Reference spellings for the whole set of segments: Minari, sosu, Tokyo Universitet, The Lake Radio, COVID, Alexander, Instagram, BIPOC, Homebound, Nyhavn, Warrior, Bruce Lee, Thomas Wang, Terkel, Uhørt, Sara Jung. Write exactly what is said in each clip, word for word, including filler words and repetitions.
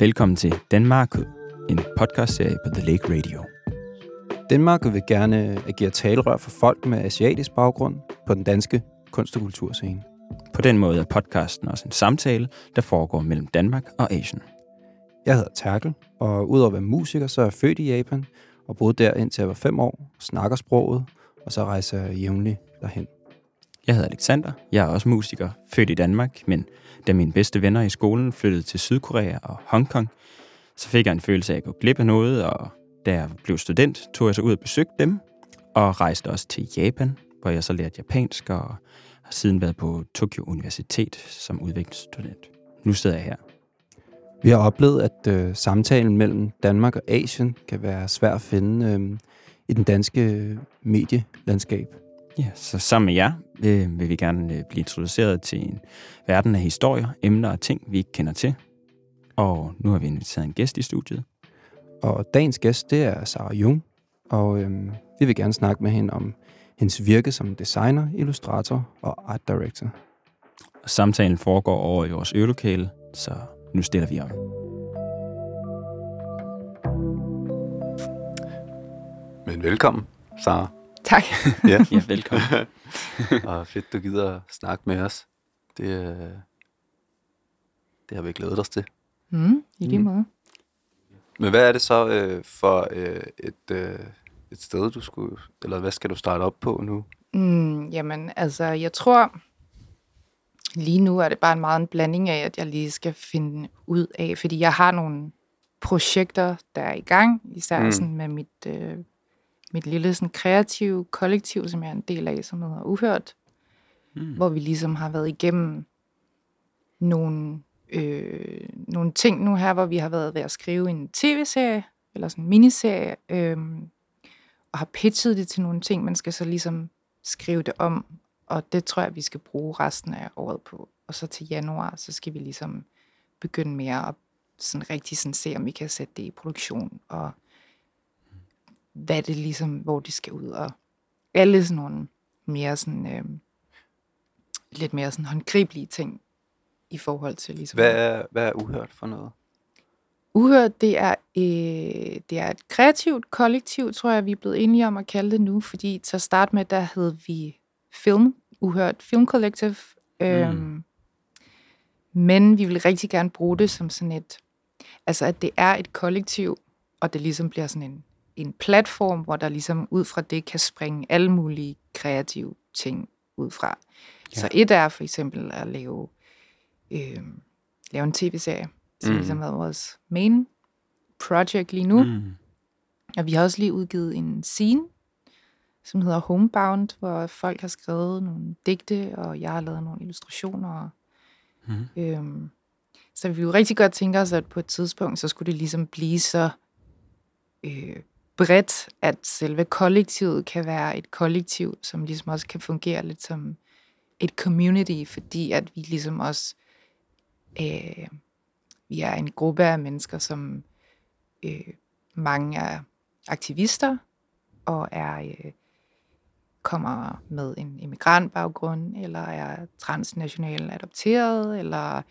Velkommen til Danmark, en podcastserie på The Lake Radio. Danmark vil gerne agere talerør for folk med asiatisk baggrund på den danske kunst- og kulturscene. På den måde er podcasten også en samtale, der foregår mellem Danmark og Asien. Jeg hedder Terkel, og udover at være musiker, så er jeg født i Japan og boede der indtil jeg var fem år, snakker sproget, og så rejser jeg jævnligt derhen. Jeg hedder Alexander, jeg er også musiker, født i Danmark, men da mine bedste venner i skolen flyttede til Sydkorea og Hongkong, så fik jeg en følelse af at gå glip af noget, og da jeg blev student, tog jeg så ud og besøgte dem, og rejste også til Japan, hvor jeg så lærte japansk, og har siden været på Tokyo Universitet som udviklingsstudent. Nu sidder jeg her. Vi har oplevet, at øh, samtalen mellem Danmark og Asien kan være svær at finde øh, i den danske medielandskab. Ja, så sammen med jer øh, vil vi gerne øh, blive introduceret til en verden af historier, emner og ting, vi ikke kender til. Og nu har vi inviteret en gæst i studiet. Og dagens gæst, det er Sara Jung, og øh, vi vil gerne snakke med hende om hendes virke som designer, illustrator og art director. Og samtalen foregår over i vores øvelokale, så nu stiller vi om. Men velkommen, Sara. Tak. Ja, ja velkommen. Og fedt, du gider snakke med os. Det, det har vi glædet os til. Mm, I lige måde. Mm. Men hvad er det så øh, for øh, et, øh, et sted, du skulle... Eller hvad skal du starte op på nu? Mm, jamen, altså, jeg tror... Lige nu er det bare en meget en blanding af, at jeg lige skal finde ud af, fordi jeg har nogle projekter, der er i gang, især mm. sådan med mit, øh, mit lille sådan kreative kollektiv, som jeg er en del af, som hedder Uhørt, mm. hvor vi ligesom har været igennem nogle, øh, nogle ting nu her, hvor vi har været ved at skrive en tv-serie, eller sådan en miniserie, øh, og har pitchet det til nogle ting, man skal så ligesom skrive det om. Og det tror jeg, vi skal bruge resten af året på. Og så til januar, så skal vi ligesom begynde mere at sådan rigtig sådan se, om vi kan sætte det i produktion, og hvad det ligesom, hvor de skal ud, og alle sådan nogle mere sådan, øh, lidt mere sådan håndgribelige ting i forhold til ligesom... Hvad er, hvad er Uhørt for noget? Uhørt, det er, øh, det er et kreativt kollektiv, tror jeg, vi er blevet enige om at kalde det nu, fordi til at starte med, der hed vi... Film, Uhørt Film Collective. Øhm, mm. Men vi vil rigtig gerne bruge det som sådan et... Altså, at det er et kollektiv, og det ligesom bliver sådan en, en platform, hvor der ligesom ud fra det kan springe alle mulige kreative ting ud fra. Ja. Så et er for eksempel at lave, øhm, lave en tv-serie, som mm. ligesom er vores main project lige nu. Mm. Og vi har også lige udgivet en scene, som hedder Homebound, hvor folk har skrevet nogle digte, og jeg har lavet nogle illustrationer. Mm. Øhm, så vi ville jo rigtig godt tænke os, at på et tidspunkt, så skulle det ligesom blive så øh, bredt, at selve kollektivet kan være et kollektiv, som ligesom også kan fungere lidt som et community, fordi at vi ligesom også øh, vi er en gruppe af mennesker, som øh, mange er aktivister, og er... Øh, kommer med en immigrantbaggrund, eller er transnational adopteret, eller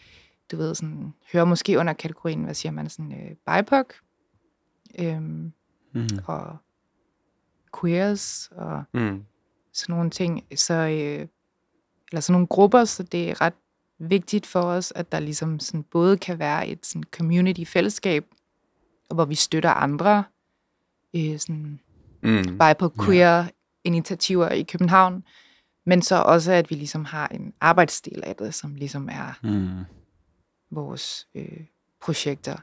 du ved, sådan, hører måske under kategorien, hvad siger man, sådan øh, B I P O C, øhm, mm. og queers, og mm. sådan nogle ting, så, øh, eller sådan nogle grupper, så det er ret vigtigt for os, at der ligesom sådan både kan være et sådan community-fællesskab, hvor vi støtter andre, øh, sådan mm. B I P O C-queer, yeah. initiativer i København, men så også, at vi ligesom har en arbejdsdel af det, som ligesom er mm. vores øh, projekter.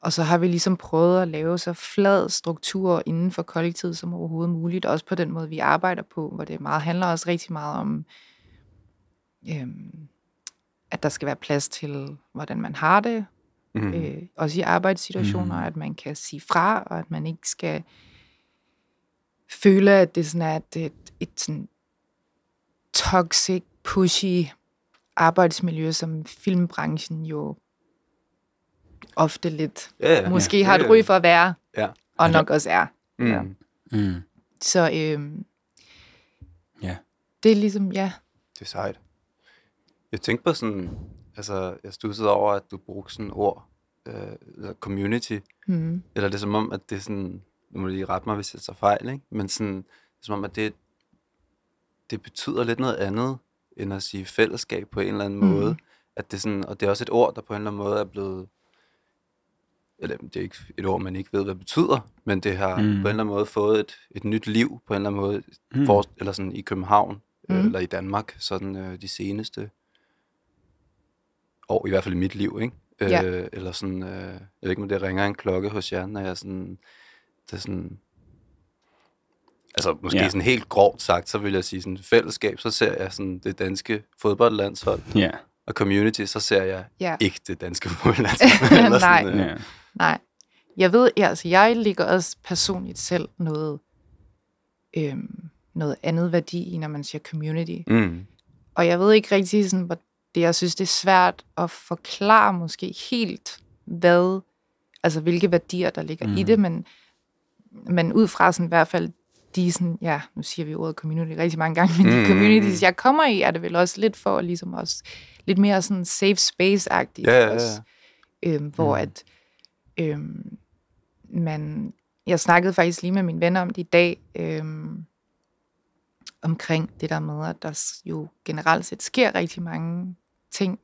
Og så har vi ligesom prøvet at lave så flad struktur inden for kollektivet som overhovedet muligt, også på den måde, vi arbejder på, hvor det meget handler også rigtig meget om, øh, at der skal være plads til, hvordan man har det, mm. øh, også i arbejdssituationer, mm. at man kan sige fra, og at man ikke skal føler, at det sådan er et, et, et sådan toxic, pushy arbejdsmiljø, som filmbranchen jo ofte lidt yeah, måske yeah, har et yeah. ry for at være, yeah. og nok også er. Mm. Ja. Mm. Så øhm, yeah. det er ligesom, ja. Det er sejt. Jeg tænkte på sådan, altså jeg studsede over, at du brugte sådan ord, øh, eller community. Mm. Eller det er som om, at det er sådan, nu må jeg lige rette mig, hvis jeg tager fejl, ikke? Men sådan, det er som om, at det, det betyder lidt noget andet, end at sige fællesskab på en eller anden mm. måde. At det sådan, og det er også et ord, der på en eller anden måde er blevet, eller det er ikke et ord, man ikke ved, hvad det betyder, men det har mm. på en eller anden måde fået et, et nyt liv, på en eller anden måde, mm. for, eller sådan i København, mm. øh, eller i Danmark, sådan øh, de seneste år, i hvert fald i mit liv, ikke? Øh, ja. Eller sådan, øh, jeg ved ikke, om det ringer en klokke hos jer, når jeg sådan, det er sådan, altså måske ja. Sådan helt grovt sagt, så vil jeg sige sådan, fællesskab, så ser jeg sådan det danske fodboldlandshold, ja. Og community, så ser jeg ja. Ikke det danske fodboldlandshold. Nej. Sådan, øh. ja. Nej. Jeg ved, altså jeg ligger også personligt selv noget, øhm, noget andet værdi i, når man siger community. Mm. Og jeg ved ikke rigtig sådan, hvor det, jeg synes, det er svært at forklare måske helt, hvad, altså hvilke værdier, der ligger mm. i det, men, men ud fra sådan i hvert fald, de sådan, ja, nu siger vi ordet community rigtig mange gange, men mm. de communities, jeg kommer i, er det vel også lidt for, ligesom også, lidt mere sådan safe space-agtigt yeah, også, yeah. Øhm, hvor mm. at, øhm, man, jeg snakkede faktisk lige med mine venner om det i dag, øhm, omkring det der med, at der jo generelt set sker rigtig mange ting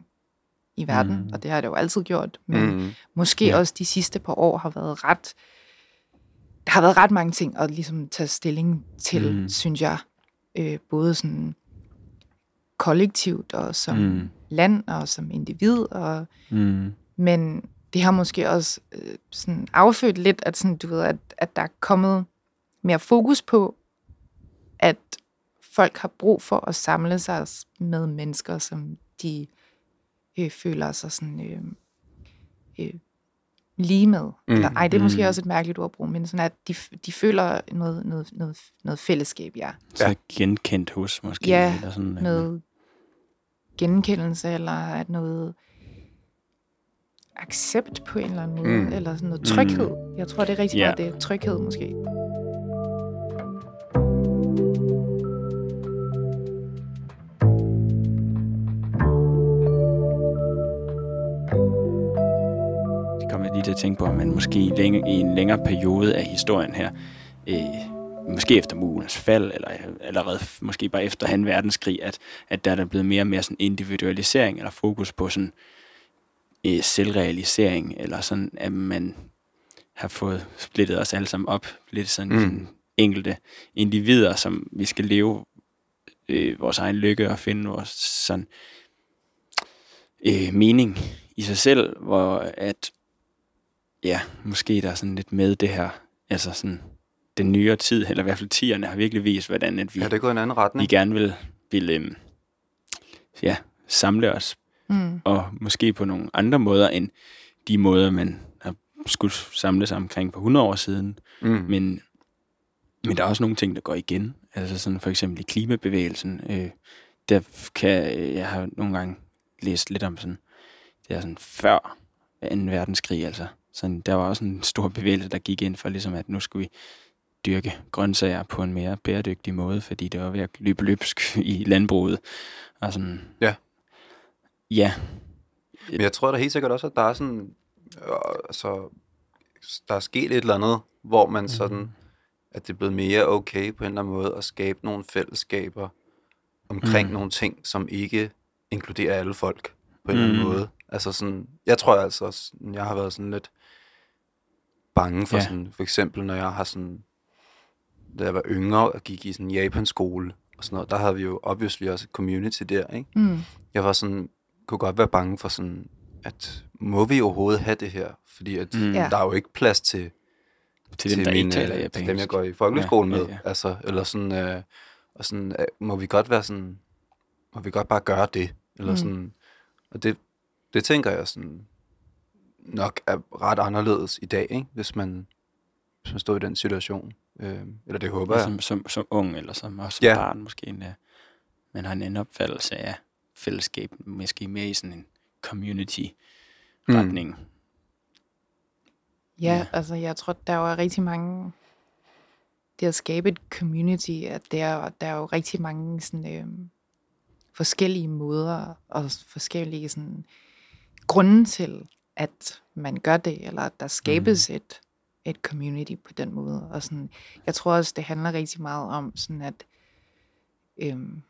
i verden, mm. og det har det jo altid gjort, men mm. måske yeah. også de sidste par år har været ret, der har været ret mange ting at ligesom tage stilling til, mm. synes jeg, øh, både sådan kollektivt og som mm. land og som individ, og, mm. men det har måske også øh, sådan affødt lidt, at, sådan, du ved, at, at der er kommet mere fokus på, at folk har brug for at samle sig med mennesker, som de øh, føler sig sådan øh, øh, lige med. Mm, eller, ej, det er måske mm. også et mærkeligt ord at bruge, men sådan, at de, de føler noget, noget, noget, noget fællesskab, ja. Så genkendt hos, måske. Ja, eller sådan, noget eller. Genkendelse, eller at noget accept på en eller anden måde, mm. eller sådan noget tryghed. Mm. Jeg tror, det er rigtig yeah. meget det. Tryghed, måske. Lige til at tænke på, at man måske i, længe, i en længere periode af historien her, øh, måske efter murens fald, eller allerede måske bare efter anden verdenskrig, at, at der er der blevet mere og mere sådan individualisering, eller fokus på sådan øh, selvrealisering, eller sådan, at man har fået splittet os alle sammen op, lidt sådan, mm. sådan enkelte individer, som vi skal leve øh, vores egen lykke og finde vores sådan øh, mening i sig selv, hvor at ja, måske der er sådan lidt med det her, altså sådan den nyere tid, eller i hvert fald tierne har virkelig vist, hvordan at vi, ja, det går en anden retning. Vi gerne vil, vil øhm, ja, samle os, mm. og måske på nogle andre måder, end de måder, man har skulle samle sig omkring for hundrede år siden, mm. men, men der er også nogle ting, der går igen, altså sådan for eksempel i klimabevægelsen, øh, der kan, øh, jeg har nogle gange læst lidt om sådan, det er sådan før anden verdenskrig, altså. Så der var også en stor bevægelse, der gik ind for, ligesom at nu skulle vi dyrke grøntsager på en mere bæredygtig måde, fordi det var ved at løbe løbsk i landbruget. Og sådan, ja. Ja. Men jeg tror da helt sikkert også, at der er sådan, altså, der er sket et eller andet, hvor man sådan, mm. at det er blevet mere okay på en eller anden måde at skabe nogle fællesskaber omkring mm. nogle ting, som ikke inkluderer alle folk på en mm. eller anden måde. Altså sådan, jeg tror altså også, jeg har været sådan lidt bange for ja. Sådan, for eksempel når jeg har sådan, da jeg var yngre og gik i sådan Japan skole og sådan noget, der havde vi jo obviously også et community der, ikke? Mm. Jeg var sådan, kunne godt være bange for sådan, at må vi overhovedet have det her? Fordi at mm. der er jo ikke plads til, til, til, dem, mine, taler, til dem, jeg går i folkeskole ja, med, ja, ja. Altså, eller sådan, øh, og sådan, øh, må vi godt være sådan, må vi godt bare gøre det? Eller mm. sådan, og det, det tænker jeg sådan nok er ret anderledes i dag, ikke? Hvis man, hvis man står i den situation. Øh, eller det håber jeg. Som, som, som ung, eller som, også som ja. Barn måske. En, man har en anden opfattelse af fællesskab, måske mere i sådan en community-retning. Mm. Ja, ja, altså jeg tror, der er jo rigtig mange... Det at skabe et community, at der, der er jo rigtig mange sådan, øh, forskellige måder og forskellige sådan... grunde til at man gør det, eller at der skabes mm. et, et community på den måde. Og sådan, jeg tror også, det handler rigtig meget om, sådan at, øhm,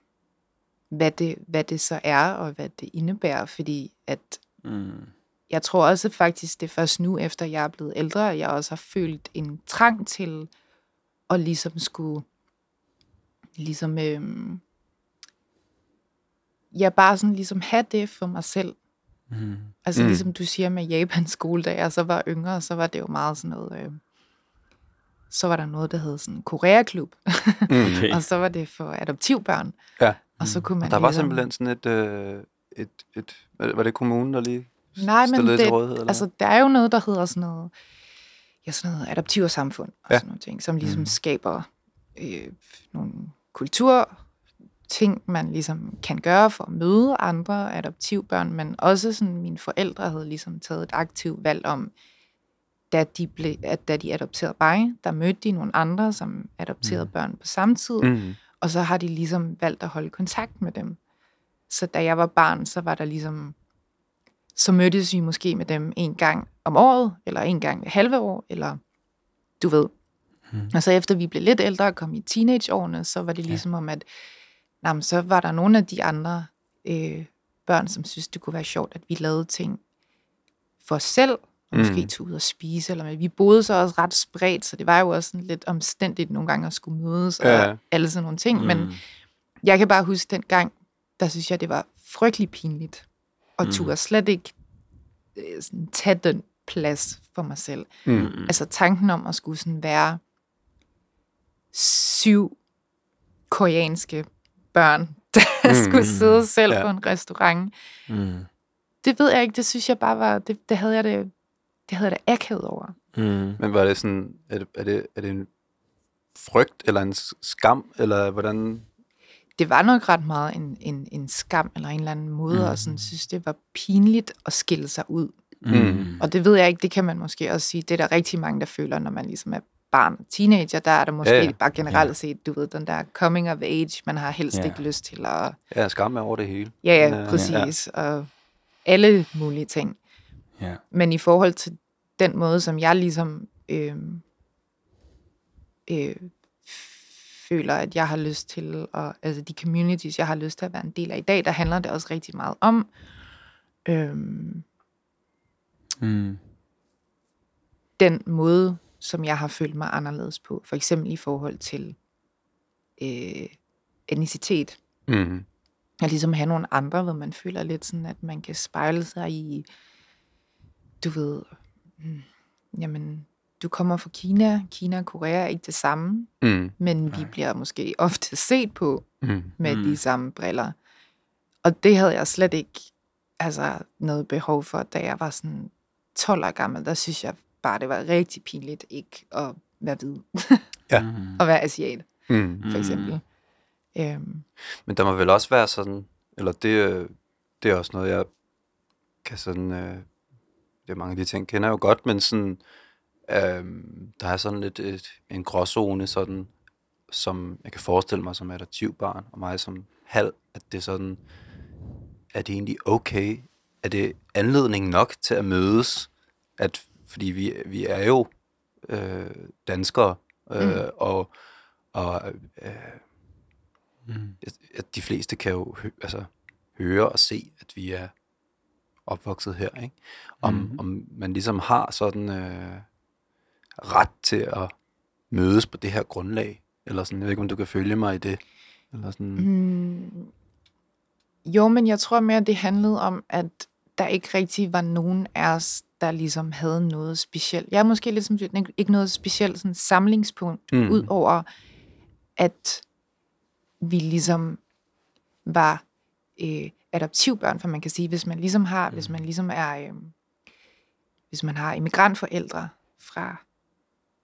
hvad, det, hvad det så er, og hvad det indebærer, fordi at mm. jeg tror også faktisk, det er først nu, efter jeg er blevet ældre, at jeg også har følt en trang til at ligesom skulle, ligesom, øhm, jeg bare sådan ligesom have det for mig selv. Mm. Altså mm. ligesom du siger med Japans skole, da jeg så var yngre, så var det jo meget sådan noget, øh, så var der noget, der hed sådan Korea-klub, okay. og så var det for adoptivbørn. Ja. Mm. Og så kunne man og der ligesom... var simpelthen sådan et, øh, et, et, var det kommunen, der lige Nej, stillede men det, til rådighed? Eller? Altså der er jo noget, der hedder sådan noget, ja sådan noget adoptiv samfund, og ja. sådan nogle ting, som ligesom mm. skaber øh, nogle kultur ting, man ligesom kan gøre for at møde andre adoptivbørn, men også sådan, mine forældre havde ligesom taget et aktivt valg om, da de, ble, at, da de adopterede mig, der mødte de nogle andre, som adopterede mm. børn på samme tid, mm. og så har de ligesom valgt at holde kontakt med dem. Så da jeg var barn, så var der ligesom, så mødtes vi måske med dem en gang om året, eller en gang ved halve år, eller du ved. Mm. Og så efter vi blev lidt ældre og kom i teenageårene, så var det ligesom ja. om, at Jamen, så var der nogle af de andre øh, børn, som synes det kunne være sjovt, at vi lavede ting for os selv, og måske mm. tog ud og spise, eller men vi boede så også ret spredt, så det var jo også sådan lidt omstændigt nogle gange at skulle mødes, og ja. alle sådan nogle ting, mm. men jeg kan bare huske den gang, der synes jeg, det var frygtelig pinligt, og mm. turde slet ikke øh, sådan, tage den plads for mig selv. Mm. Altså tanken om at skulle sådan være syv koreanske børn, der mm, skulle sidde selv ja. på en restaurant. Mm. Det ved jeg ikke, det synes jeg bare var, det, det havde jeg det, det havde jeg da akavet over. Mm. Men var det sådan, er det, er det, er det en frygt, eller en skam, eller hvordan? Det var nok ret meget en, en, en skam, eller en eller anden måde, mm. og sådan synes, det var pinligt at skille sig ud. Mm. Og det ved jeg ikke, det kan man måske også sige, det er der rigtig mange, der føler, når man ligesom er barn og teenager, der er der måske ja, ja. bare generelt ja. set, du ved, den der coming of age, man har helst ja. ikke lyst til at... Ja, skamme over det hele. Ja, ja, præcis. Ja. Og alle mulige ting. Ja. Men i forhold til den måde, som jeg ligesom øh, øh, føler, at jeg har lyst til, og altså de communities, jeg har lyst til at være en del af i dag, der handler det også rigtig meget om... Øh, mm. den måde, som jeg har følt mig anderledes på. For eksempel i forhold til øh, etnicitet. Mm-hmm. At ligesom have nogle andre, hvor man føler lidt sådan, at man kan spejle sig i, du ved, mm, jamen, du kommer fra Kina, Kina og Korea er ikke det samme, mm. men Nej. vi bliver måske ofte set på mm. med mm. de samme briller. Og det havde jeg slet ikke altså, noget behov for, da jeg var sådan tolv år gammel. Der synes jeg, bare det var rigtig pinligt ikke at være hvid ja. og være asiat mm. for eksempel. Mm. Øhm. Men der må vel også være sådan, eller det, det er også noget jeg kan sådan, øh, det er mange af de ting kender jeg jo godt, men sådan øh, der er sådan lidt et, en gråzone sådan, som jeg kan forestille mig som adoptivbarn og mig som halv, at det sådan, er det egentlig okay, er det anledning nok til at mødes, at fordi vi, vi er jo øh, danskere, øh, mm. og, og øh, mm. at de fleste kan jo hø- altså, høre og se, at vi er opvokset her, ikke? Om, mm. om man ligesom har sådan øh, ret til at mødes på det her grundlag, eller sådan, jeg ved ikke, om du kan følge mig i det, eller sådan. Mm. Jo, men jeg tror mere, det handlede om, at der ikke rigtig var nogen af os, der ligesom havde noget specielt. Jeg er måske lidt som ikke noget specielt sådan samlingspunkt, mm. ud over, at vi ligesom var øh, adoptivbørn, for man kan sige, hvis man ligesom har, mm. hvis man ligesom er, øh, hvis man har immigrantforældre fra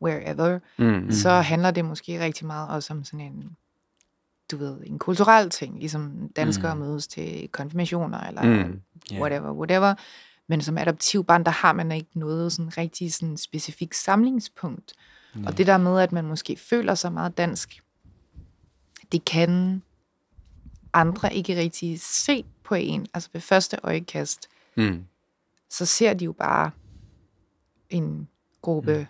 wherever, mm. så handler det måske rigtig meget også om sådan en, du ved, en kulturel ting, ligesom danskere mm. mødes til konfirmationer, eller mm. whatever, whatever. Men som adoptivbarn, der har man ikke noget sådan rigtig sådan specifikt samlingspunkt. Mm. Og det der med, at man måske føler sig meget dansk, det kan andre ikke rigtig se på en. Altså ved første øjekast. Mm. så ser de jo bare en gruppe mm.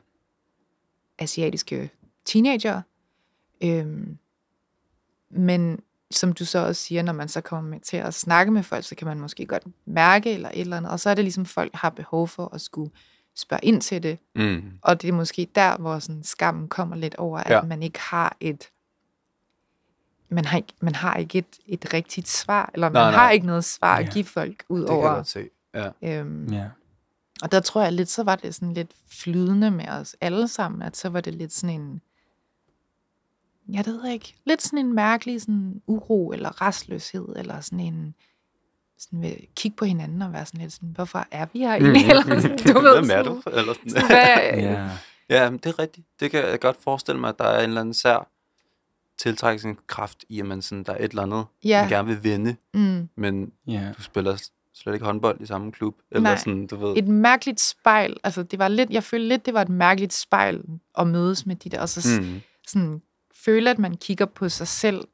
asiatiske teenager. Øhm, men som du så også siger, når man så kommer med til at snakke med folk, så kan man måske godt mærke eller et eller andet. Og så er det ligesom, folk har behov for at skulle spørge ind til det. Mm. Og det er måske der, hvor sådan skammen kommer lidt over, at ja. man ikke har et... Man har ikke, man har ikke et, et rigtigt svar, eller nej, man nej. har ikke noget svar at give ja. folk ud over. Det kan jeg godt se. Ja. Øhm, ja. Og der tror jeg lidt, så var det sådan lidt flydende med os alle sammen, at så var det lidt sådan en... Ja, det ved jeg ikke. Lidt sådan en mærkelig sådan uro eller rastløshed, eller sådan en... Sådan kigge på hinanden og være sådan lidt sådan, hvorfor er vi her egentlig? Mm. Eller sådan, du ved, sådan, du? Eller sådan. Sådan, hvad, yeah. Ja, men det er rigtigt. Det kan jeg godt forestille mig, at der er en eller anden sær tiltrækningskraft i, at man sådan, der er et eller andet, yeah. man gerne vil vinde, mm. men yeah. du spiller slet ikke håndbold i samme klub. Eller nej, sådan, du ved. Et mærkeligt spejl. Altså, det var lidt, jeg følte lidt, det var et mærkeligt spejl at mødes med de der, og så mm. sådan, føle, at man kigger på sig selv,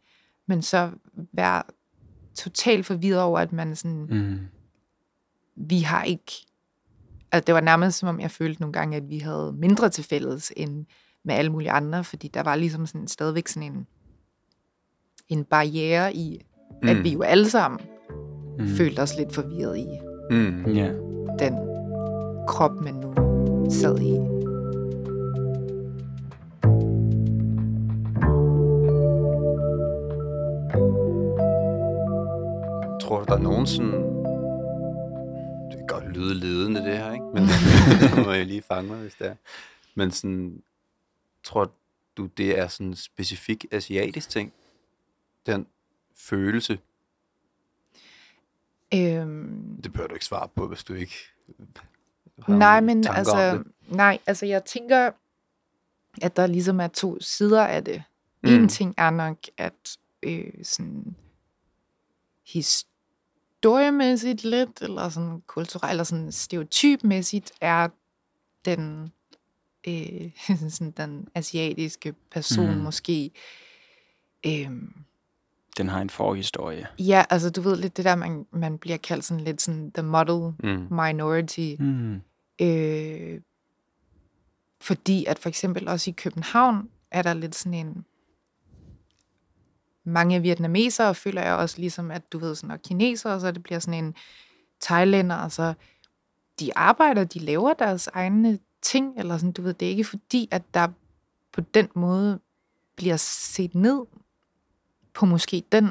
men så være totalt forvirret over, at man sådan, mm. vi har ikke, altså det var nærmest som om, jeg følte nogle gange, at vi havde mindre til fælles end med alle mulige andre, fordi der var ligesom sådan, stadigvæk sådan en, en barriere i, mm. at vi jo alle sammen mm. følte os lidt forvirret i mm. yeah. den krop, man nu sad i. Tror du, der er nogen sådan... Det kan godt lyde ledende, det her, ikke? Men det må jeg lige fange mig, hvis det er. Men sådan... Tror du, det er sådan en specifik asiatisk ting? Den følelse? Øhm... Det bør du ikke svare på, hvis du ikke har nej, men altså, nej, altså jeg tænker, at der ligesom er to sider af det. Mm. En ting er nok, at øh, sådan... historiemæssigt lidt, eller sådan kulturelt, eller sådan stereotypmæssigt, er den, øh, sådan den asiatiske person mm. måske... Øh, den har en forhistorie. Ja, altså du ved lidt det der, man, man bliver kaldt sådan lidt sådan the model mm. minority. Mm. Øh, fordi at for eksempel også i København er der lidt sådan en... Mange vietnamesere føler jeg også ligesom, at du ved sådan, og kinesere, og så det bliver sådan en thailænder, og så de arbejder, de laver deres egne ting, eller sådan, du ved, det er ikke fordi, at der på den måde bliver set ned på måske den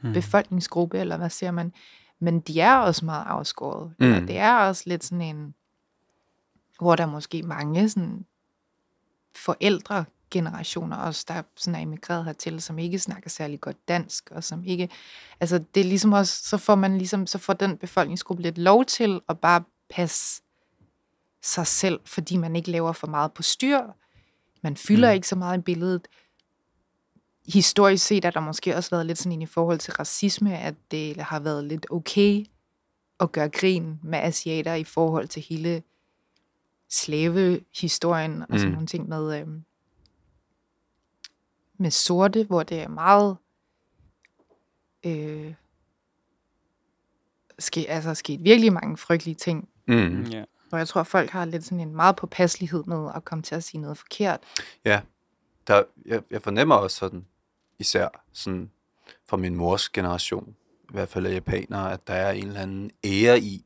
hmm. befolkningsgruppe, eller hvad siger man, men de er også meget afskåret, hmm. og det er også lidt sådan en, hvor der måske mange sådan forældre, generationer også, der sådan er emigreret hertil, som ikke snakker særlig godt dansk, og som ikke, altså det er ligesom også, så får man ligesom, så får den befolkningsgruppe lidt lov til at bare passe sig selv, fordi man ikke laver for meget på styr, man fylder mm. ikke så meget i billedet. Historisk set er der måske også været lidt sådan en i forhold til racisme, at det har været lidt okay at gøre grin med asiater i forhold til hele slavehistorien, og sådan mm. nogle ting med øh, med sorte, hvor det er meget øh, ske, altså sket virkelig mange frygtelige ting. Mm. Yeah. Hvor jeg tror, folk har lidt sådan en meget påpasselighed med at komme til at sige noget forkert. Ja, der, jeg, jeg fornemmer også sådan, især sådan fra min mors generation, i hvert fald af japanere, at der er en eller anden ære i,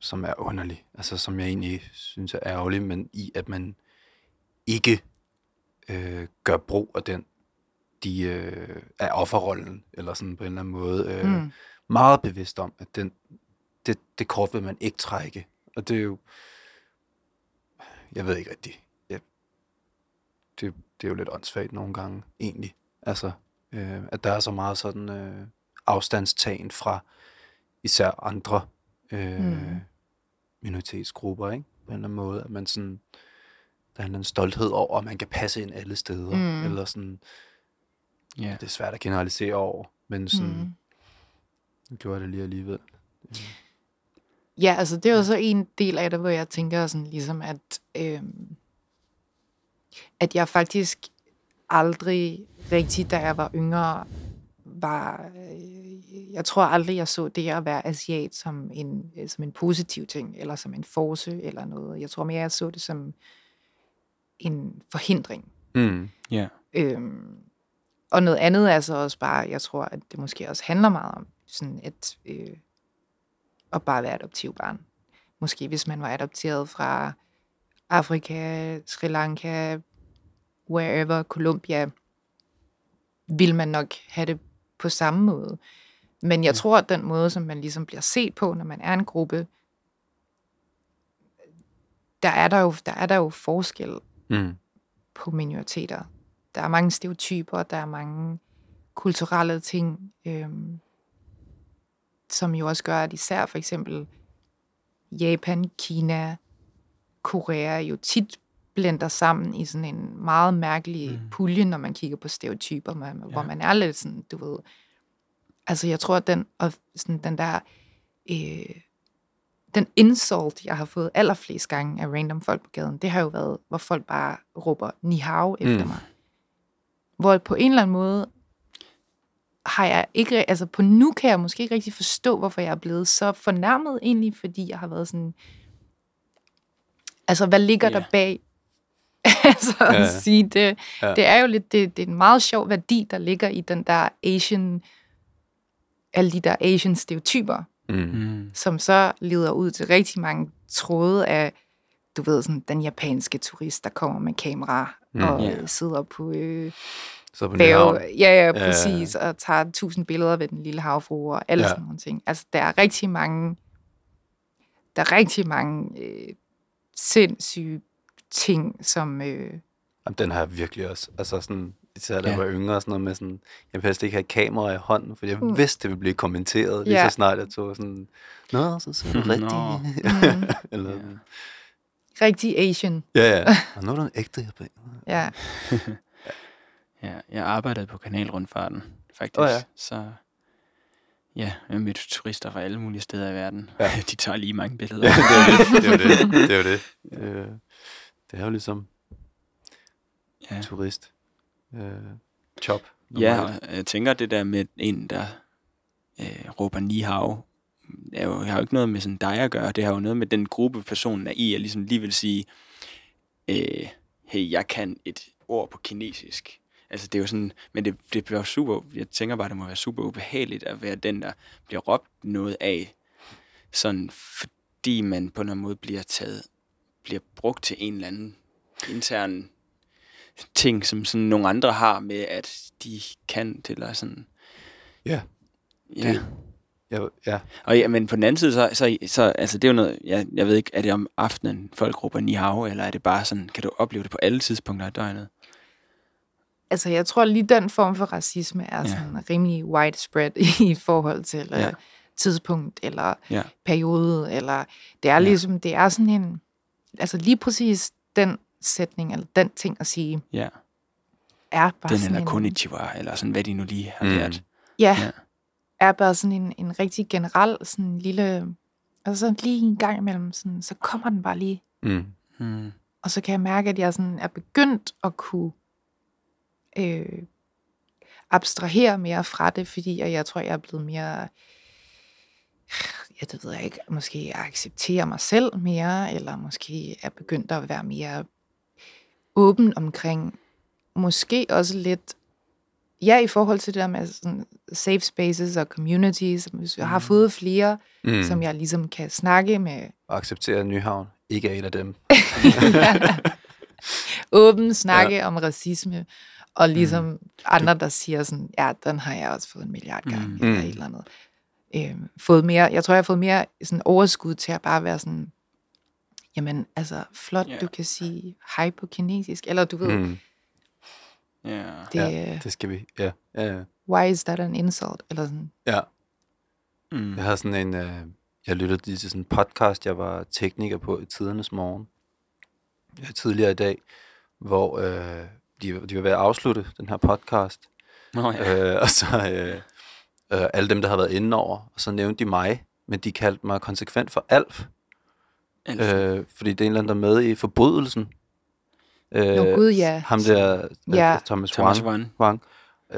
som er underlig, altså som jeg egentlig synes er ærgerlig, men i, at man ikke Øh, gør brug af den, de øh, af offerrollen, eller sådan på en eller anden måde, øh, mm. meget bevidst om, at den, det, det kort vil man ikke trække. Og det er jo, jeg ved ikke rigtigt, jeg, det, det er jo lidt åndssvagt nogle gange, egentlig. Altså, øh, at der er så meget sådan øh, afstandstagen fra især andre øh, mm. minoritetsgrupper, ikke? På en eller anden måde, at man sådan, der er en stolthed over, at man kan passe ind alle steder, mm. eller sådan, yeah. det er svært at generalisere over, men sådan, mm. gjorde det lige alligevel. Mm. Ja, altså det er jo så en del af det, hvor jeg tænker sådan ligesom, at, øh, at jeg faktisk aldrig rigtig, da jeg var yngre, var, øh, jeg tror aldrig, jeg så det at være asiat som en, som en positiv ting, eller som en force, eller noget. Jeg tror mere, jeg så det som en forhindring. Mm, yeah. øhm, og noget andet er så også bare, jeg tror, at det måske også handler meget om, sådan at, øh, at bare være adoptivbarn. Måske hvis man var adopteret fra Afrika, Sri Lanka, wherever, Colombia, vil man nok have det på samme måde. Men jeg tror, at den måde, som man ligesom bliver set på, når man er en gruppe, der er der jo, der er der jo forskel mm. på minoriteter. Der er mange stereotyper, der er mange kulturelle ting, øhm, som jo også gør, at især for eksempel Japan, Kina, Korea jo tit blænder sammen i sådan en meget mærkelig mm. pulje, når man kigger på stereotyper, man, ja. hvor man er lidt sådan, du ved... Altså, jeg tror, at den, og sådan, den der... Øh, den insult, jeg har fået allerflest gange af random folk på gaden, det har jo været, hvor folk bare råber ni hao efter mm. mig. Hvor på en eller anden måde har jeg ikke... Altså, på nu kan jeg måske ikke rigtig forstå, hvorfor jeg er blevet så fornærmet egentlig, fordi jeg har været sådan... Altså, hvad ligger yeah. der bag? altså, yeah. at sige det. Yeah. Det er jo lidt... Det, det er en meget sjov værdi, der ligger i den der Asian... alle de der Asian stereotyper, mm. som så leder ud til rigtig mange tråde af, du ved, sådan den japanske turist, der kommer med kamera mm, og yeah. sidder på øh, bæve. Ja, ja, præcis, yeah. og tager tusind billeder ved den lille havfrue og alle yeah. sådan nogle ting. Altså, der er rigtig mange, der er rigtig mange øh, sindssyge ting, som... Øh, Jamen, den har jeg virkelig også, altså sådan... Især da jeg var yngre og sådan noget med sådan, jeg ville ikke have kamera i hånden, for jeg mm. vidste, det ville blive kommenteret, lige yeah. så snart jeg tog sådan, nå, så så det rigtigt. Mm. Eller, yeah. rigtig Asian. Ja, ja. Og nu er der en ægte japaner. Ja. ja. Jeg arbejdede på kanalrundfarten, faktisk. Oh, ja. Så ja, jeg mødte turister fra alle mulige steder i verden. Ja. De tager lige mange billeder. Ja, det er jo det. Det er jo det. Det er jo, det. Det er jo ligesom ja. turist. Chop. Øh, ja, og jeg tænker det der med en, der øh, råber ni hao, det jo, har jo ikke noget med sådan dig at gøre, det har jo noget med den gruppe, personen er i, at ligesom lige vil sige, øh, hey, jeg kan et ord på kinesisk. Altså det er jo sådan, men det, det bliver super, jeg tænker bare, det må være super ubehageligt at være den, der bliver råbt noget af, sådan fordi man på en eller anden måde bliver taget, bliver brugt til en eller anden intern ting, som sådan nogle andre har med, at de kan til, eller sådan. Ja. Ja. Ja. ja. Og ja, men på den anden side, så, så, så altså, det er jo noget, jeg, jeg ved ikke, er det om aftenen, folk råber ni hao, eller er det bare sådan, kan du opleve det på alle tidspunkter af døgnet? Altså, jeg tror lige den form for racisme er ja. sådan rimelig widespread i forhold til ja. øh, tidspunkt, eller ja. periode, eller det er ligesom, ja. det er sådan en, altså lige præcis den sætning, eller den ting at sige, ja. er bare den sådan eller en... konnichiwa, eller sådan, hvad de nu lige har mm. lært. Ja, ja, er bare sådan en, en rigtig generel, sådan en lille... Altså sådan lige en gang imellem, sådan, så kommer den bare lige. Mm. Mm. Og så kan jeg mærke, at jeg sådan er begyndt at kunne øh, abstrahere mere fra det, fordi jeg tror, jeg er blevet mere... Ja, det ved jeg ikke. Måske jeg accepterer mig selv mere, eller måske er begyndt at være mere... åben omkring, måske også lidt, ja, i forhold til det der med sådan safe spaces og communities, hvis jeg har fået flere, mm. som jeg ligesom kan snakke med. Og acceptere Nyhavn, ikke er en af dem. ja. Åben snakke ja. om racisme, og ligesom mm. andre, der siger sådan, ja, den har jeg også fået en milliard gange, mm. eller et eller andet. Øhm, fået mere, jeg tror, jeg har fået mere sådan overskud til at bare være sådan, jamen, altså, flot, yeah. du kan sige hej på kinesisk, eller du ved, mm. yeah. det, ja, det skal vi, ja. Yeah. Yeah. Why is that an insult, eller sådan. Ja, mm. jeg havde sådan en, øh, jeg lyttede lige til sådan en podcast, jeg var tekniker på i tidernes morgen, tidligere i dag, hvor øh, de, de var ved at afslutte den her podcast, oh, ja. øh, og så øh, øh, alle dem, der havde været inde over, og så nævnte de mig, men de kaldte mig konsekvent for alf. Øh, fordi det er en eller anden, der med i forbrydelsen. Øh, Nå gud, ja. Ham der, ja. Thomas, Thomas Wang. Wang.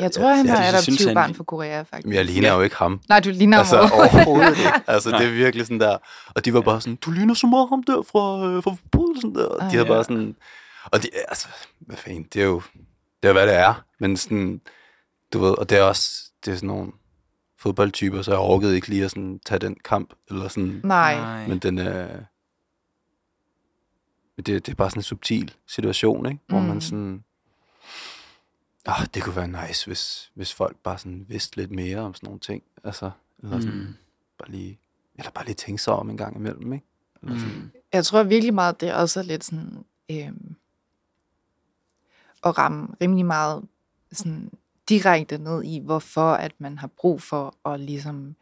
Jeg tror, han ja, har adoptivbarn han... fra Korea, faktisk. Men jeg ligner ja. jo ikke ham. Nej, du ligner altså, ham overhovedet ikke. Altså, det er virkelig sådan der. Og de var bare sådan, du ligner så meget ham der fra, øh, fra Forbrydelsen der. Og ah, de har ja. bare sådan... Og det er altså... Hvad fanden, det er jo... Det er, hvad det er. Men sådan... Du ved, og det er også... Det er sådan nogle fodboldtyper, så jeg orkede ikke lige at sådan, tage den kamp. Eller sådan... Nej. Men den er... Øh, det, det er bare sådan en subtil situation, ikke? Hvor mm. man sådan... Ah, det kunne være nice, hvis, hvis folk bare sådan vidste lidt mere om sådan nogle ting. Altså, eller, sådan, mm. bare lige, eller bare lige tænke sig om en gang imellem, ikke? Eller sådan. Mm. Jeg tror virkelig meget, det også er lidt sådan... Øhm, at ramme rimelig meget sådan, direkte ned i, hvorfor at man har brug for at ligesom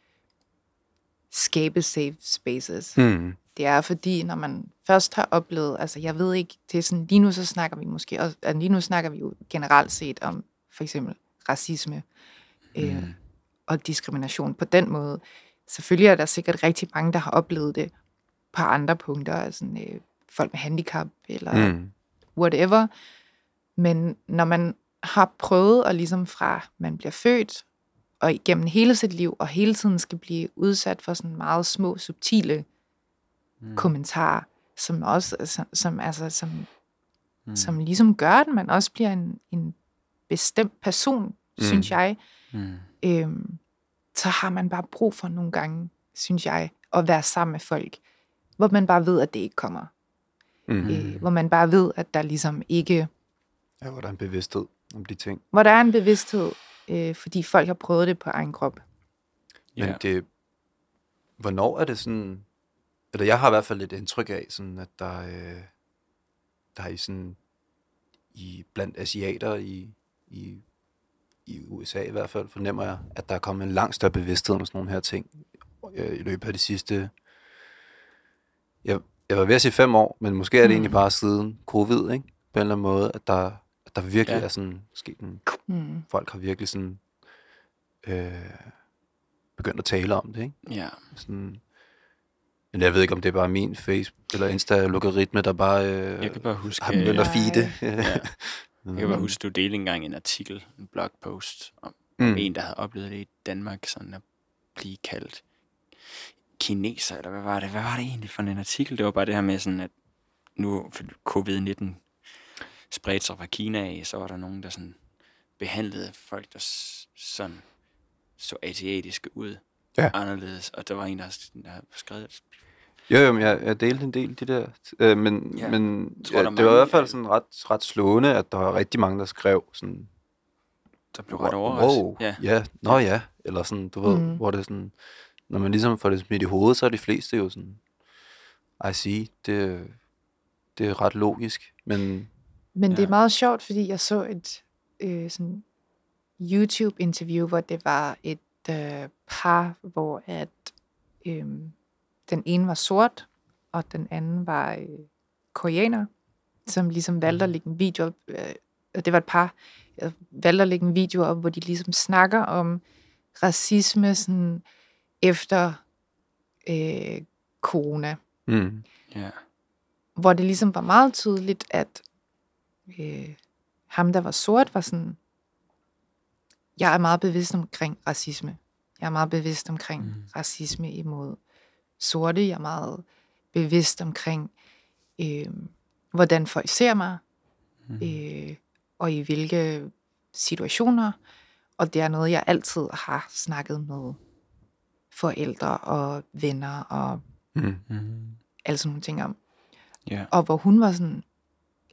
skabe safe spaces. Mm. Det er fordi, når man først har oplevet, altså jeg ved ikke, det er sådan, lige nu så snakker vi måske, og altså, lige nu snakker vi jo generelt set om for eksempel racisme mm. øh, og diskrimination på den måde. Selvfølgelig er der sikkert rigtig mange, der har oplevet det på andre punkter, altså øh, folk med handicap eller mm. whatever. Men når man har prøvet, og ligesom fra man bliver født, og igennem hele sit liv, og hele tiden skal blive udsat for sådan meget små, subtile Mm. kommentarer, som også som, som altså som mm. som ligesom gør, at man også bliver en en bestemt person, mm. synes jeg. Mm. Øhm, så har man bare brug for nogle gange, synes jeg, at være sammen med folk, hvor man bare ved, at det ikke kommer, mm. øh, hvor man bare ved, at der ligesom ikke, ja, hvor der er en bevidsthed om de ting, hvor der er en bevidsthed, øh, fordi folk har prøvet det på egen krop. Yeah. Men det, hvornår er det sådan? Eller jeg har i hvert fald et indtryk af, sådan at der, øh, der er i sådan i blandt asiater i, i, i U S A i hvert fald, fornemmer jeg, at der er kommet en langt større bevidsthed om sådan nogle her ting øh, i løbet af de sidste... Jeg, jeg var ved at sige fem år, men måske er det mm. egentlig bare siden covid, ikke? På en eller anden måde, at der, at der virkelig ja. er sådan sket en... Mm. Folk har virkelig sådan øh, begyndt at tale om det, ikke? Ja. Sådan... Men jeg ved ikke, om det er bare min Facebook eller Insta-logaritme, der bare øh, jeg kan bare huske, har begyndt at feede. Ja. Jeg kan bare huske, du delte engang en artikel, en blogpost, om mm. en, der havde oplevet det i Danmark, sådan at blive kaldt kineser, eller hvad var det? Hvad var det egentlig for en artikel? Det var bare det her med sådan, at nu covid nitten spredte sig fra Kina af, så var der nogen, der sådan behandlede folk, der sådan så asiatiske ud. Ja. Anderledes, og der var en, der har beskrevet. Jo, jo, men jeg, jeg delte en del af de der, øh, men, ja. men tror, ja, det mange, var i hvert fald sådan ret, ret slående, at der var rigtig mange, der skrev sådan... Der blev ret overrasket. Wow, ja. ja, nå ja, eller sådan, du ved, mm. hvor det sådan... Når man ligesom får det smidt i hovedet, så er de fleste jo sådan... I see, det, det er ret logisk, men... Men ja. det er meget sjovt, fordi jeg så et øh, sådan YouTube-interview, hvor det var et øh, par, hvor at øhm, den ene var sort, og den anden var øh, koreaner, som ligesom valgte at lægge en video op, øh, det var et par, øh, valgte at lægge en video op, hvor de ligesom snakker om racisme sådan efter øh, corona. Mm. Yeah. Hvor det ligesom var meget tydeligt, at øh, ham, der var sort, var sådan, jeg er meget bevidst omkring racisme. Jeg er meget bevidst omkring mm. racisme imod sorte. Jeg er meget bevidst omkring, øh, hvordan folk ser mig, mm. øh, og i hvilke situationer. Og det er noget, jeg altid har snakket med forældre og venner og mm. alle sådan nogle ting om. Yeah. Og hvor hun var sådan,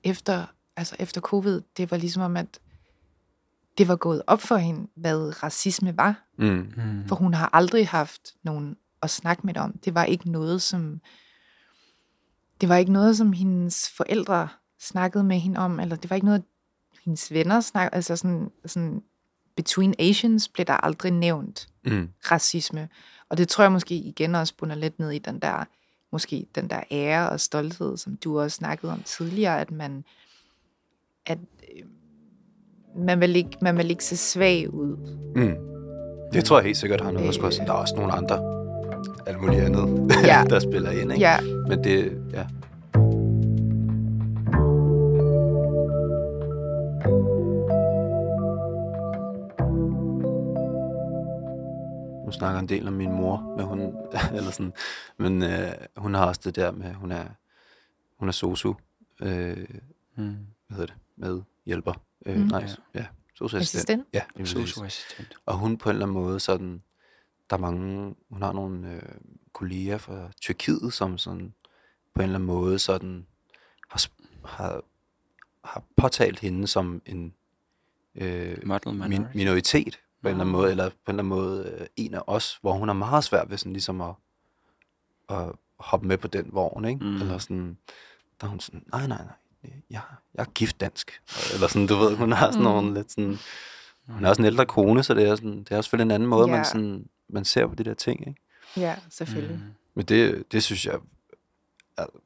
efter, altså efter covid, det var ligesom om, at det var gået op for hende, hvad racisme var. Mm. For hun har aldrig haft nogen at snakke med om. Det var ikke noget, som... Det var ikke noget, som hendes forældre snakkede med hende om, eller det var ikke noget, hendes venner snakkede... Altså sådan... sådan Between Asians blev der aldrig nævnt mm. racisme. Og det tror jeg måske igen også bunder lidt ned i den der... Måske den der ære og stolthed, som du også snakkede om tidligere, at man... At... Man vil, ikke, man vil ikke se svag ud. Mm. Det tror jeg helt sikkert har noget øh, at skulle. Der er også nogle andre, alt muligt andet, ja. der spiller ind, ikke? Ja. Men det, ja. nu snakker en del om min mor, men hun eller sådan, men øh, hun har også det der med, hun er hun er sosu, øh, hmm. hvad hedder det, med hjælper, øh, mm. nej, ja, sosu-assistent, ja, sosu-assistent. Og hun på en eller anden måde sådan, der er mange, hun har nogle øh, kolleger fra Tyrkiet, som sådan på en eller anden måde sådan har har, har påtalt hende som en øh, min, minoritet. På en eller anden måde, eller på en eller anden måde en af os, hvor hun er meget svært ved sådan ligesom at, at hoppe med på den vogn, ikke? Mm. Eller sådan, der er hun sådan, nej, nej, nej, jeg, jeg er gift dansk. Eller sådan, du ved, hun har sådan nogle mm. lidt sådan, hun er også en ældre kone, så det er, sådan, det er selvfølgelig en anden måde, yeah. man, sådan, man ser på de der ting, ikke? Ja, selvfølgelig. Mm. Men det, det synes jeg, altså,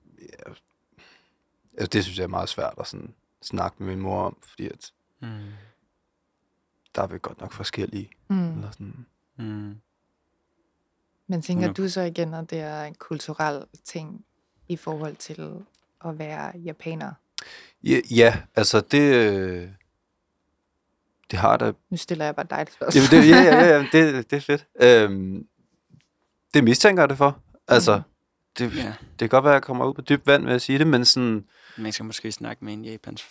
ja, det synes jeg er meget svært at sådan snakke med min mor om, fordi at, mm. der er vel godt nok forskellige. Mm. Eller sådan. Mm. Men tænker ja. du så igen, at det er en kulturel ting i forhold til at være japaner? Ja, ja altså det... Det har der... Nu stiller jeg bare dig et spørgsmål. Jamen, det, ja, ja, ja det, det er fedt. Øhm, det mistænker jeg det for. Altså, mm. det, ja. det kan godt være, at jeg kommer ud på dybt vand ved at sige det, men sådan... Man skal måske snakke med en japansk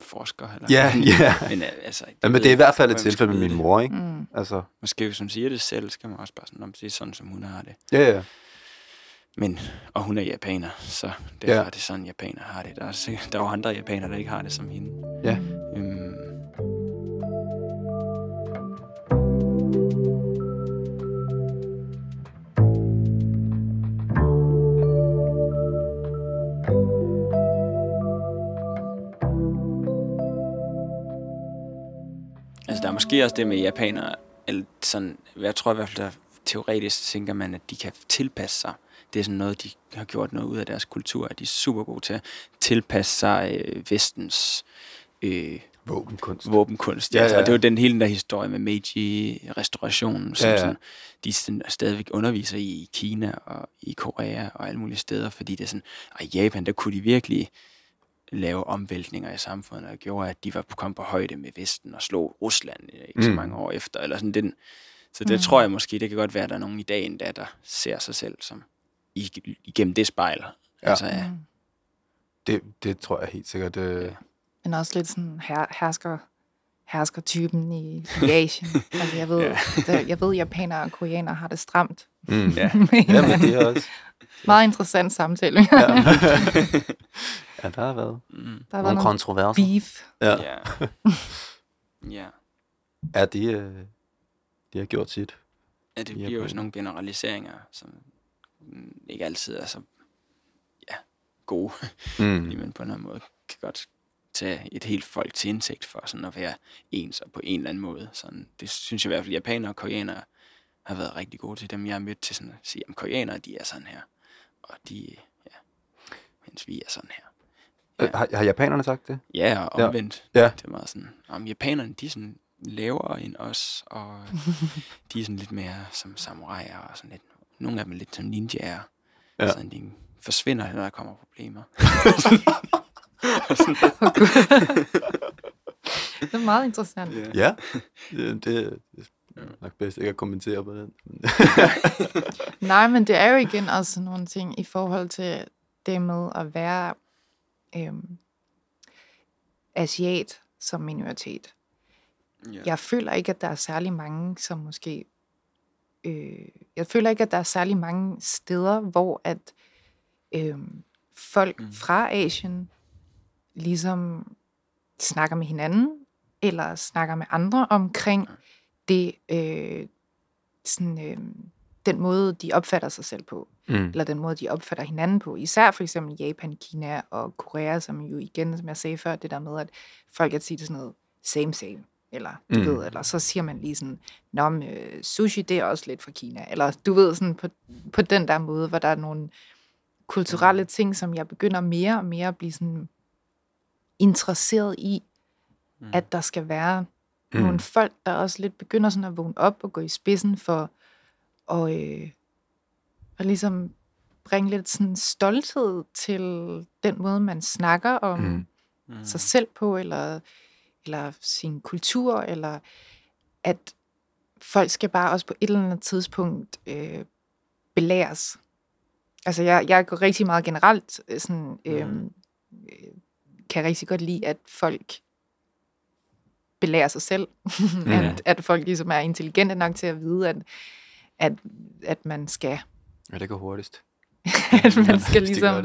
forsker eller ja, yeah, ja. Yeah. Men altså, det, ja, men det er i hvert fald et tilfælde med min mor, ikke? Mm. Altså. Måske hvis hun siger det selv, skal man også bare sådan om det er sådan som hun har det. Ja, yeah, ja. Yeah. Men og hun er japaner, så derfor yeah. er det sådan japaner har det. Der er der er jo andre japanere der ikke har det som hende. Ja. Yeah. Øhm. Måske også det med japanere, eller sådan, jeg tror i hvert fald, der teoretisk tænker man, at de kan tilpasse sig. Det er sådan noget, de har gjort noget ud af deres kultur, at de er super gode til at tilpasse sig øh, vestens øh, våbenkunst. våbenkunst. Ja, ja, ja. Og det er jo den hele der historie med Meiji-restaurationen, som ja, ja. Sådan, de sådan, stadigvæk underviser i, i Kina og i Korea og alle mulige steder, fordi det er sådan, og i Japan, der kunne de virkelig... lave omvæltninger i samfundet, og gjorde, at de var kom på højde med Vesten og slog Rusland ikke så mange år efter. Eller sådan den. Så det mm. tror jeg måske, det kan godt være, at der er nogen i dag endda, der ser sig selv som igennem det spejl. Ja. Altså, ja. Det, det tror jeg helt sikkert. Det... Ja. Men også lidt sådan her, hersker, herskertypen i, i Asien. Altså, jeg ved, ja. der, jeg ved, japanere og koreanere har det stramt. Mm. Ja. Men, ja, men det er også... Meget interessant samtale. Ja. Ja, der har været mm. der har nogle kontroverser. Beef. Ja. Yeah. yeah. Ja, de, de har gjort sit. Ja, det de bliver jo sådan nogle generaliseringer, som ikke altid er så ja, gode. Mm. Fordi man på en eller anden måde kan godt tage et helt folk til indtægt for sådan at være ens og på en eller anden måde. Sådan, det synes jeg i hvert fald, japanere og koreanere har været rigtig gode til. Dem jeg har mødt til sådan at sige, at koreanere de er sådan her, og de ja, mens vi er sådan her. Ja. Har, har japanerne sagt det? Ja, og omvendt. Ja. Det er meget sådan, om japanerne, de er sådan lavere end os, og de er sådan lidt mere som samuraier, og sådan lidt, nogle af dem er lidt som ninjaer, ja. Sådan de forsvinder, når der kommer problemer. Det er meget interessant. Yeah. Ja, det, det er nok bedst ikke at kommentere på den. Nej, men det er jo igen også nogle ting i forhold til det med at være Øhm, asiat som minoritet. Yeah. Jeg føler ikke, at der er særlig mange, som måske... Øh, jeg føler ikke, at der er særlig mange steder, hvor at øh, folk mm. fra Asien ligesom snakker med hinanden, eller snakker med andre omkring det, øh, sådan, øh, den måde, de opfatter sig selv på. Mm. Eller den måde, de opfatter hinanden på. Især for eksempel Japan, Kina og Korea, som jo igen, som jeg sagde før, det der med, at folk kan sige det sådan noget, same, same, eller du mm. ved, eller så siger man lige sådan, nå, men, sushi, det er også lidt fra Kina, eller du ved, sådan på, på den der måde, hvor der er nogle kulturelle ting, som jeg begynder mere og mere at blive sådan interesseret i, mm. at der skal være mm. nogle folk, der også lidt begynder sådan at vågne op og gå i spidsen for, og øh, og ligesom bringe lidt sådan stolthed til den måde, man snakker om mm. Mm. sig selv på, eller, eller sin kultur, eller at folk skal bare også på et eller andet tidspunkt øh, belæres. Altså, jeg, jeg går rigtig meget generelt, sådan, øh, mm. kan jeg rigtig godt lide, at folk belærer sig selv. Mm. at, at folk ligesom er intelligente nok til at vide, at, at, at man skal... Ja, det går hurtigst. at man skal ligesom...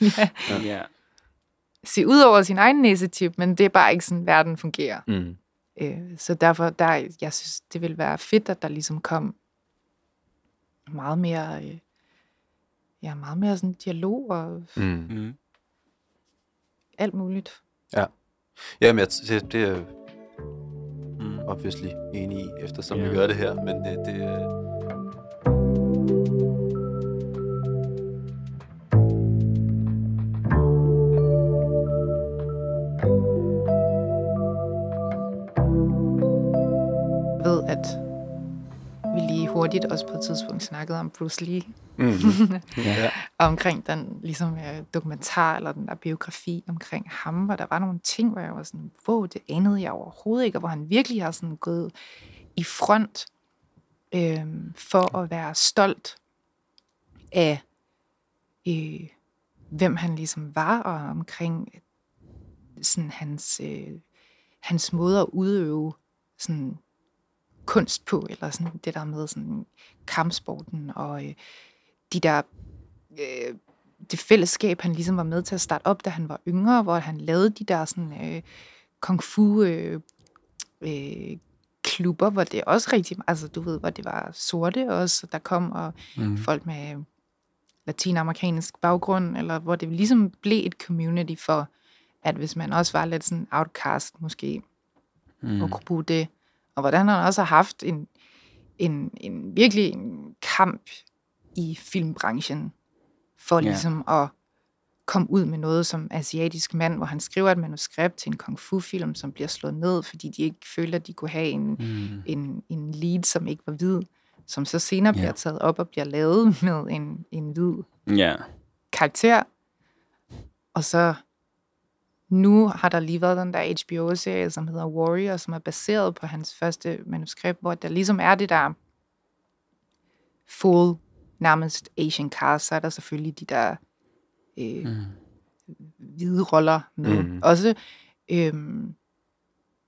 ja. Ja. Ja. Se ud over sin egen næsetip, men det er bare ikke sådan, verden fungerer. Mm. Øh, så derfor, der, jeg synes, det ville være fedt, at der ligesom kom meget mere... Øh, Ja, meget mere sådan dialog og mm. alt muligt. Ja, ja, men jeg, det er mm. obviously enig i, eftersom yeah. vi gør det her, men det, det jeg ved, at vi lige hurtigt også på et tidspunkt snakkede om Bruce Lee. Mm-hmm. Ja. Og omkring den ligesom, dokumentar eller den der biografi omkring ham, hvor der var nogle ting, hvor jeg var sådan, wow, det anede jeg overhovedet ikke, og hvor han virkelig har sådan gået i front øh, for at være stolt af øh, hvem han ligesom var, og omkring sådan, hans, øh, hans måde at udøve sådan kunst på, eller sådan det der med sådan kampsporten, og øh, de der, øh, det fællesskab, han ligesom var med til at starte op, da han var yngre, hvor han lavede de der sådan øh, kung fu øh, øh, klubber, hvor det også rigtig, altså du ved, hvor det var sorte også, der kom, og mm. folk med latinamerikansk baggrund, eller hvor det ligesom blev et community for, at hvis man også var lidt sådan outcast måske, mm. og kunne bruge det. Og hvordan han også har haft en, en, en virkelig en kamp i filmbranchen, for ligesom yeah. at komme ud med noget som asiatisk mand, hvor han skriver et manuskript til en kung fu-film, som bliver slået ned, fordi de ikke føler, at de kunne have en, mm. en, en lead, som ikke var hvid, som så senere yeah. bliver taget op og bliver lavet med en, en hvid yeah. karakter. Og så... Nu har der lige været den der H B O-serie, som hedder Warrior, som er baseret på hans første manuskript, hvor der ligesom er det der full, nærmest Asian cast, så er der selvfølgelig de der øh, mm. hvide roller med mm. også. Øhm,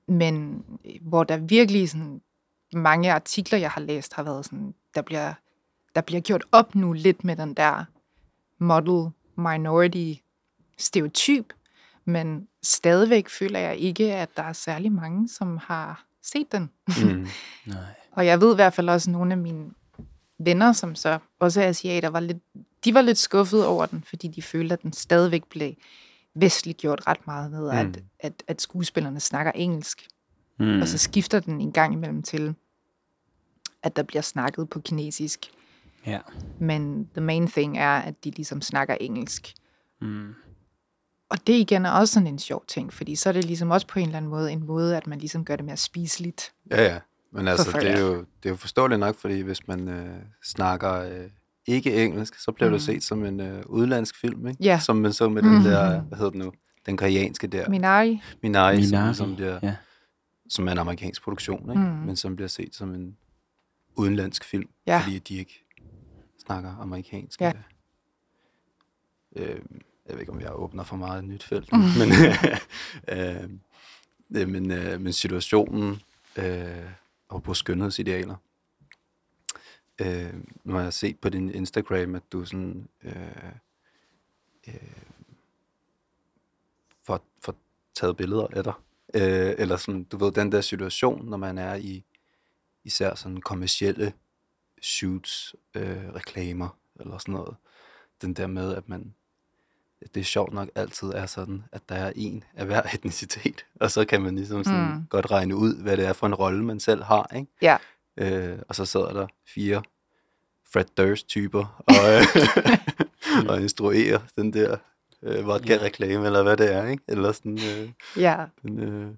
men hvor der virkelig sådan, mange artikler, jeg har læst, har været sådan, der bliver, der bliver gjort op nu lidt med den der model minority stereotyp, men stadigvæk føler jeg ikke, at der er særlig mange, som har set den. Mm, nej. Og jeg ved i hvert fald også, at nogle af mine venner, som så også er asiater, var lidt, de var lidt skuffede over den, fordi de følte, at den stadigvæk blev vestligt gjort ret meget med, mm. at, at, at skuespillerne snakker engelsk. Mm. Og så skifter den en gang imellem til, at der bliver snakket på kinesisk. Yeah. Men the main thing er, at de ligesom snakker engelsk. Mm. Og det igen er også sådan en sjov ting, fordi så er det ligesom også på en eller anden måde en måde, at man ligesom gør det mere spiseligt. Ja, ja. Men altså, det er, jo, det er jo forståeligt nok, fordi hvis man øh, snakker øh, ikke engelsk, så bliver mm. det set som en øh, udlandsk film, ikke? Ja. Som man så med mm-hmm. den der, hvad hedder den nu, den koreanske der. Minari. Minari, Minari. Som, som, bliver, ja. som er en amerikansk produktion, ikke? Mm. Men som bliver set som en udenlandsk film, ja. Fordi de ikke snakker amerikansk. Ja. Øh, Jeg ved ikke, om jeg åbner for meget et nyt felt, mm. men, øh, men, øh, men situationen øh, og på skønhedsidealer. Øh, nu har jeg set på din Instagram, at du sådan øh, øh, får, får taget billeder af dig. Øh, eller sådan, du ved, den der situation, når man er i især sådan kommercielle shoots, øh, reklamer eller sådan noget. Den der med, at man det er sjovt nok altid er sådan, at der er en af hver etnicitet, og så kan man ligesom sådan mm. godt regne ud, hvad det er for en rolle, man selv har, ikke? Ja. Øh, og så sidder der fire Fred Durst-typer og, og instruerer den der øh, vodka-reklame, eller hvad det er, ikke? Eller sådan... Øh, ja. Den, øh...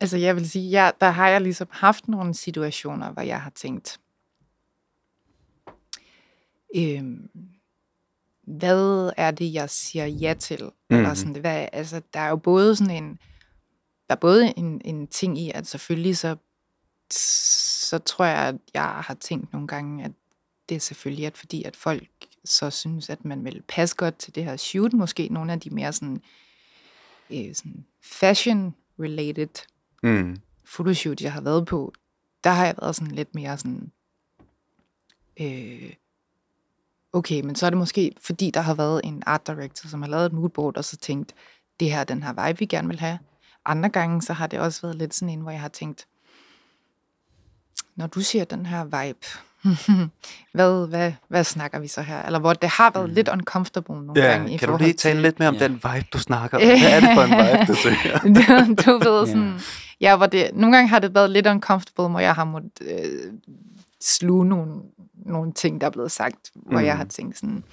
Altså, jeg vil sige, ja, der har jeg ligesom haft nogle situationer, hvor jeg har tænkt... Øhm... hvad er det, jeg siger ja til? Eller sådan, hvad, altså, der er jo både sådan en, der er både en, en ting i, at selvfølgelig så, så så tror jeg, at jeg har tænkt nogle gange, at det er selvfølgelig, at fordi at folk så synes, at man vil passe godt til det her shoot, måske nogle af de mere sådan, øh, sådan fashion-related mm. photoshoot, jeg har været på, der har jeg været sådan lidt mere sådan, øh, okay, men så er det måske, fordi der har været en art director, som har lavet et moodboard, og så tænkt, det her er den her vibe, vi gerne vil have. Andre gange, så har det også været lidt sådan en, hvor jeg har tænkt, når du siger den her vibe, hvad, hvad, hvad snakker vi så her? Eller hvor det har været mm. lidt uncomfortable nogle ja, gange. Kan i forhold du lige tale til... lidt mere om ja. den vibe, du snakker om? Hvad er det for en vibe, du siger? du, du ved sådan, yeah. ja, hvor det, nogle gange har det været lidt uncomfortable, hvor jeg har måttet øh, sluge nogle, nogle ting, der er blevet sagt, hvor mm. jeg har tænkt sådan,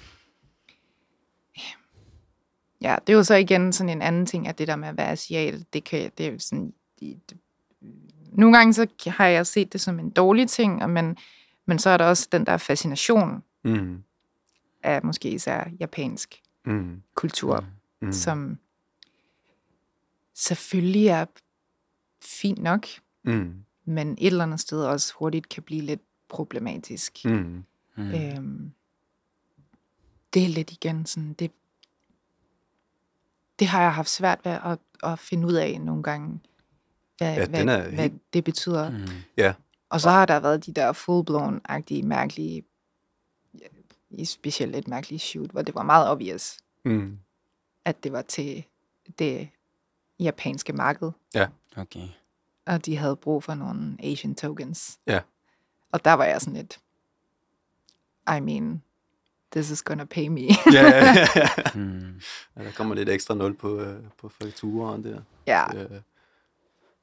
ja, det er jo så igen sådan en anden ting, at det der med at være asiat, det kan, det er jo sådan, det, det, nogle gange så har jeg set det som en dårlig ting, men, men så er der også den der fascination mm. af måske især japansk mm. kultur, mm. som selvfølgelig er fint nok, mm. men et eller andet sted også hurtigt kan blive lidt problematisk. Mm. Mm. Øhm, det er lidt igen sådan, det, det har jeg haft svært ved at, at finde ud af nogle gange. Hvad, ja, hvad, hvad helt... det betyder. Mm. Yeah. Og så har der været de der full-blown-agtige, mærkelige, specielt et mærkeligt shoot, hvor det var meget obvious, mm. at det var til det japanske marked. Ja, okay. Og de havde brug for nogle Asian tokens. Ja. Yeah. Og der var jeg sådan lidt, I mean, this is gonna pay me. ja, ja, ja, ja. Mm. ja, der kommer lidt ekstra nul på, på fakturen der. Ja. ja.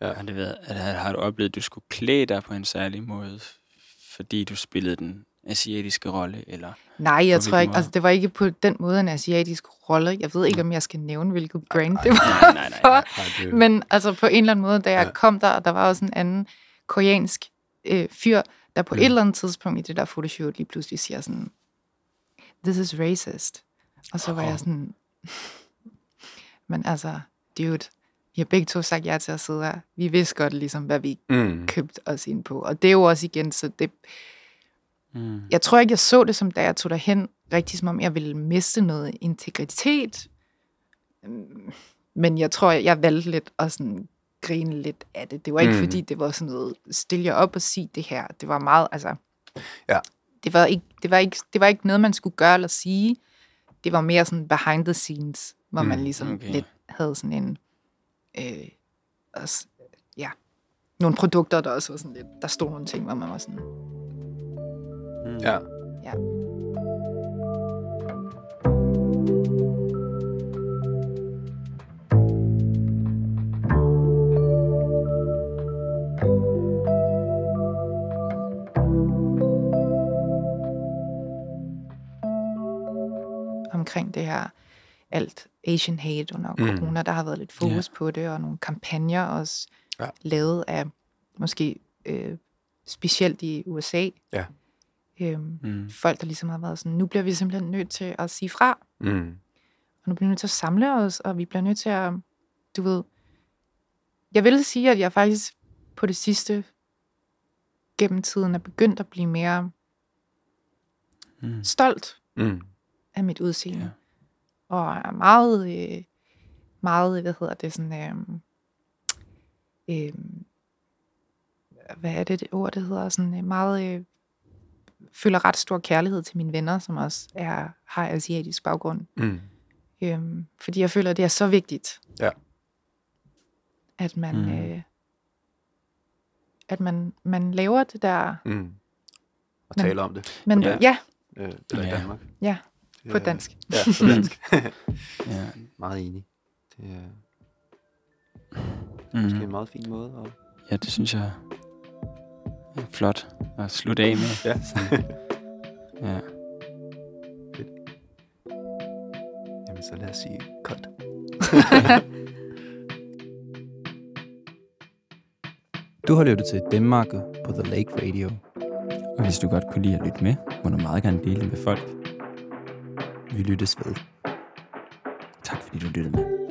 Ja. Har, det været, har du oplevet, at du skulle klæde dig på en særlig måde, fordi du spillede den asiatiske rolle? Eller nej, jeg tror ikke. Altså, det var ikke på den måde en asiatisk rolle. Jeg ved ikke, om jeg skal nævne, hvilket brand det var nej, nej, nej, nej, nej, det... Men altså, på en eller anden måde, da jeg ja. kom der, og der var også en anden koreansk øh, fyr, der på mm. et eller andet tidspunkt i det der photoshoot lige pludselig siger sådan, this is racist. Og så var oh. jeg sådan, men altså, dude... Vi har begge to sagt ja til at sidde her. Vi vidste godt, ligesom, hvad vi mm. købte os ind på. Og det er jo også igen, så det... Mm. Jeg tror ikke, jeg så det, som da jeg tog derhen, rigtig som om jeg ville miste noget integritet. Men jeg tror, jeg valgte lidt at sådan grine lidt af det. Det var ikke, mm. fordi det var sådan noget, stille jer op og sige det her. Det var meget, altså... Ja. Det var ikke, det var ikke, det var ikke noget, man skulle gøre eller sige. Det var mere sådan behind the scenes, hvor mm. man ligesom okay. lidt havde sådan en... Øh, også, ja, nogle produkter, der også var sådan lidt, der stod nogle ting, hvor man var sådan... Mm. Ja. ja. Omkring det her... alt Asian hate under mm. corona, der har været lidt fokus yeah. på det, og nogle kampagner også ja. lavet af, måske øh, specielt i U S A. Ja. Øhm, mm. Folk, der ligesom har været sådan, nu bliver vi simpelthen nødt til at sige fra, mm. og nu bliver vi nødt til at samle os, og vi bliver nødt til at, du ved, jeg vil sige, at jeg faktisk på det sidste gennem tiden er begyndt at blive mere mm. stolt mm. af mit udseende. Yeah. Og er meget, meget, hvad hedder det, sådan, øhm, øhm, hvad er det, det ord, det hedder, sådan meget, øh, føler ret stor kærlighed til mine venner, som også er, har asiatisk baggrund. Mm. Øhm, fordi jeg føler, det er så vigtigt, ja. at man, mm. øh, at man, man laver det der. Mm. Og man, taler om det. Men, ja. ja. Øh, eller i Danmark. Ja. På dansk. Ja, på dansk. ja. Meget enig. Det er mm-hmm. måske en meget fin måde. At... Ja, det synes jeg er flot at slutte af med. ja. ja. Jamen, så lad os sige koldt. Du har lyttet til Danmark på The Lake Radio. Og hvis du godt kunne lide at lytte med, må du meget gerne dele med folk. Vi lyttes ved. Tak fordi du lyttede med.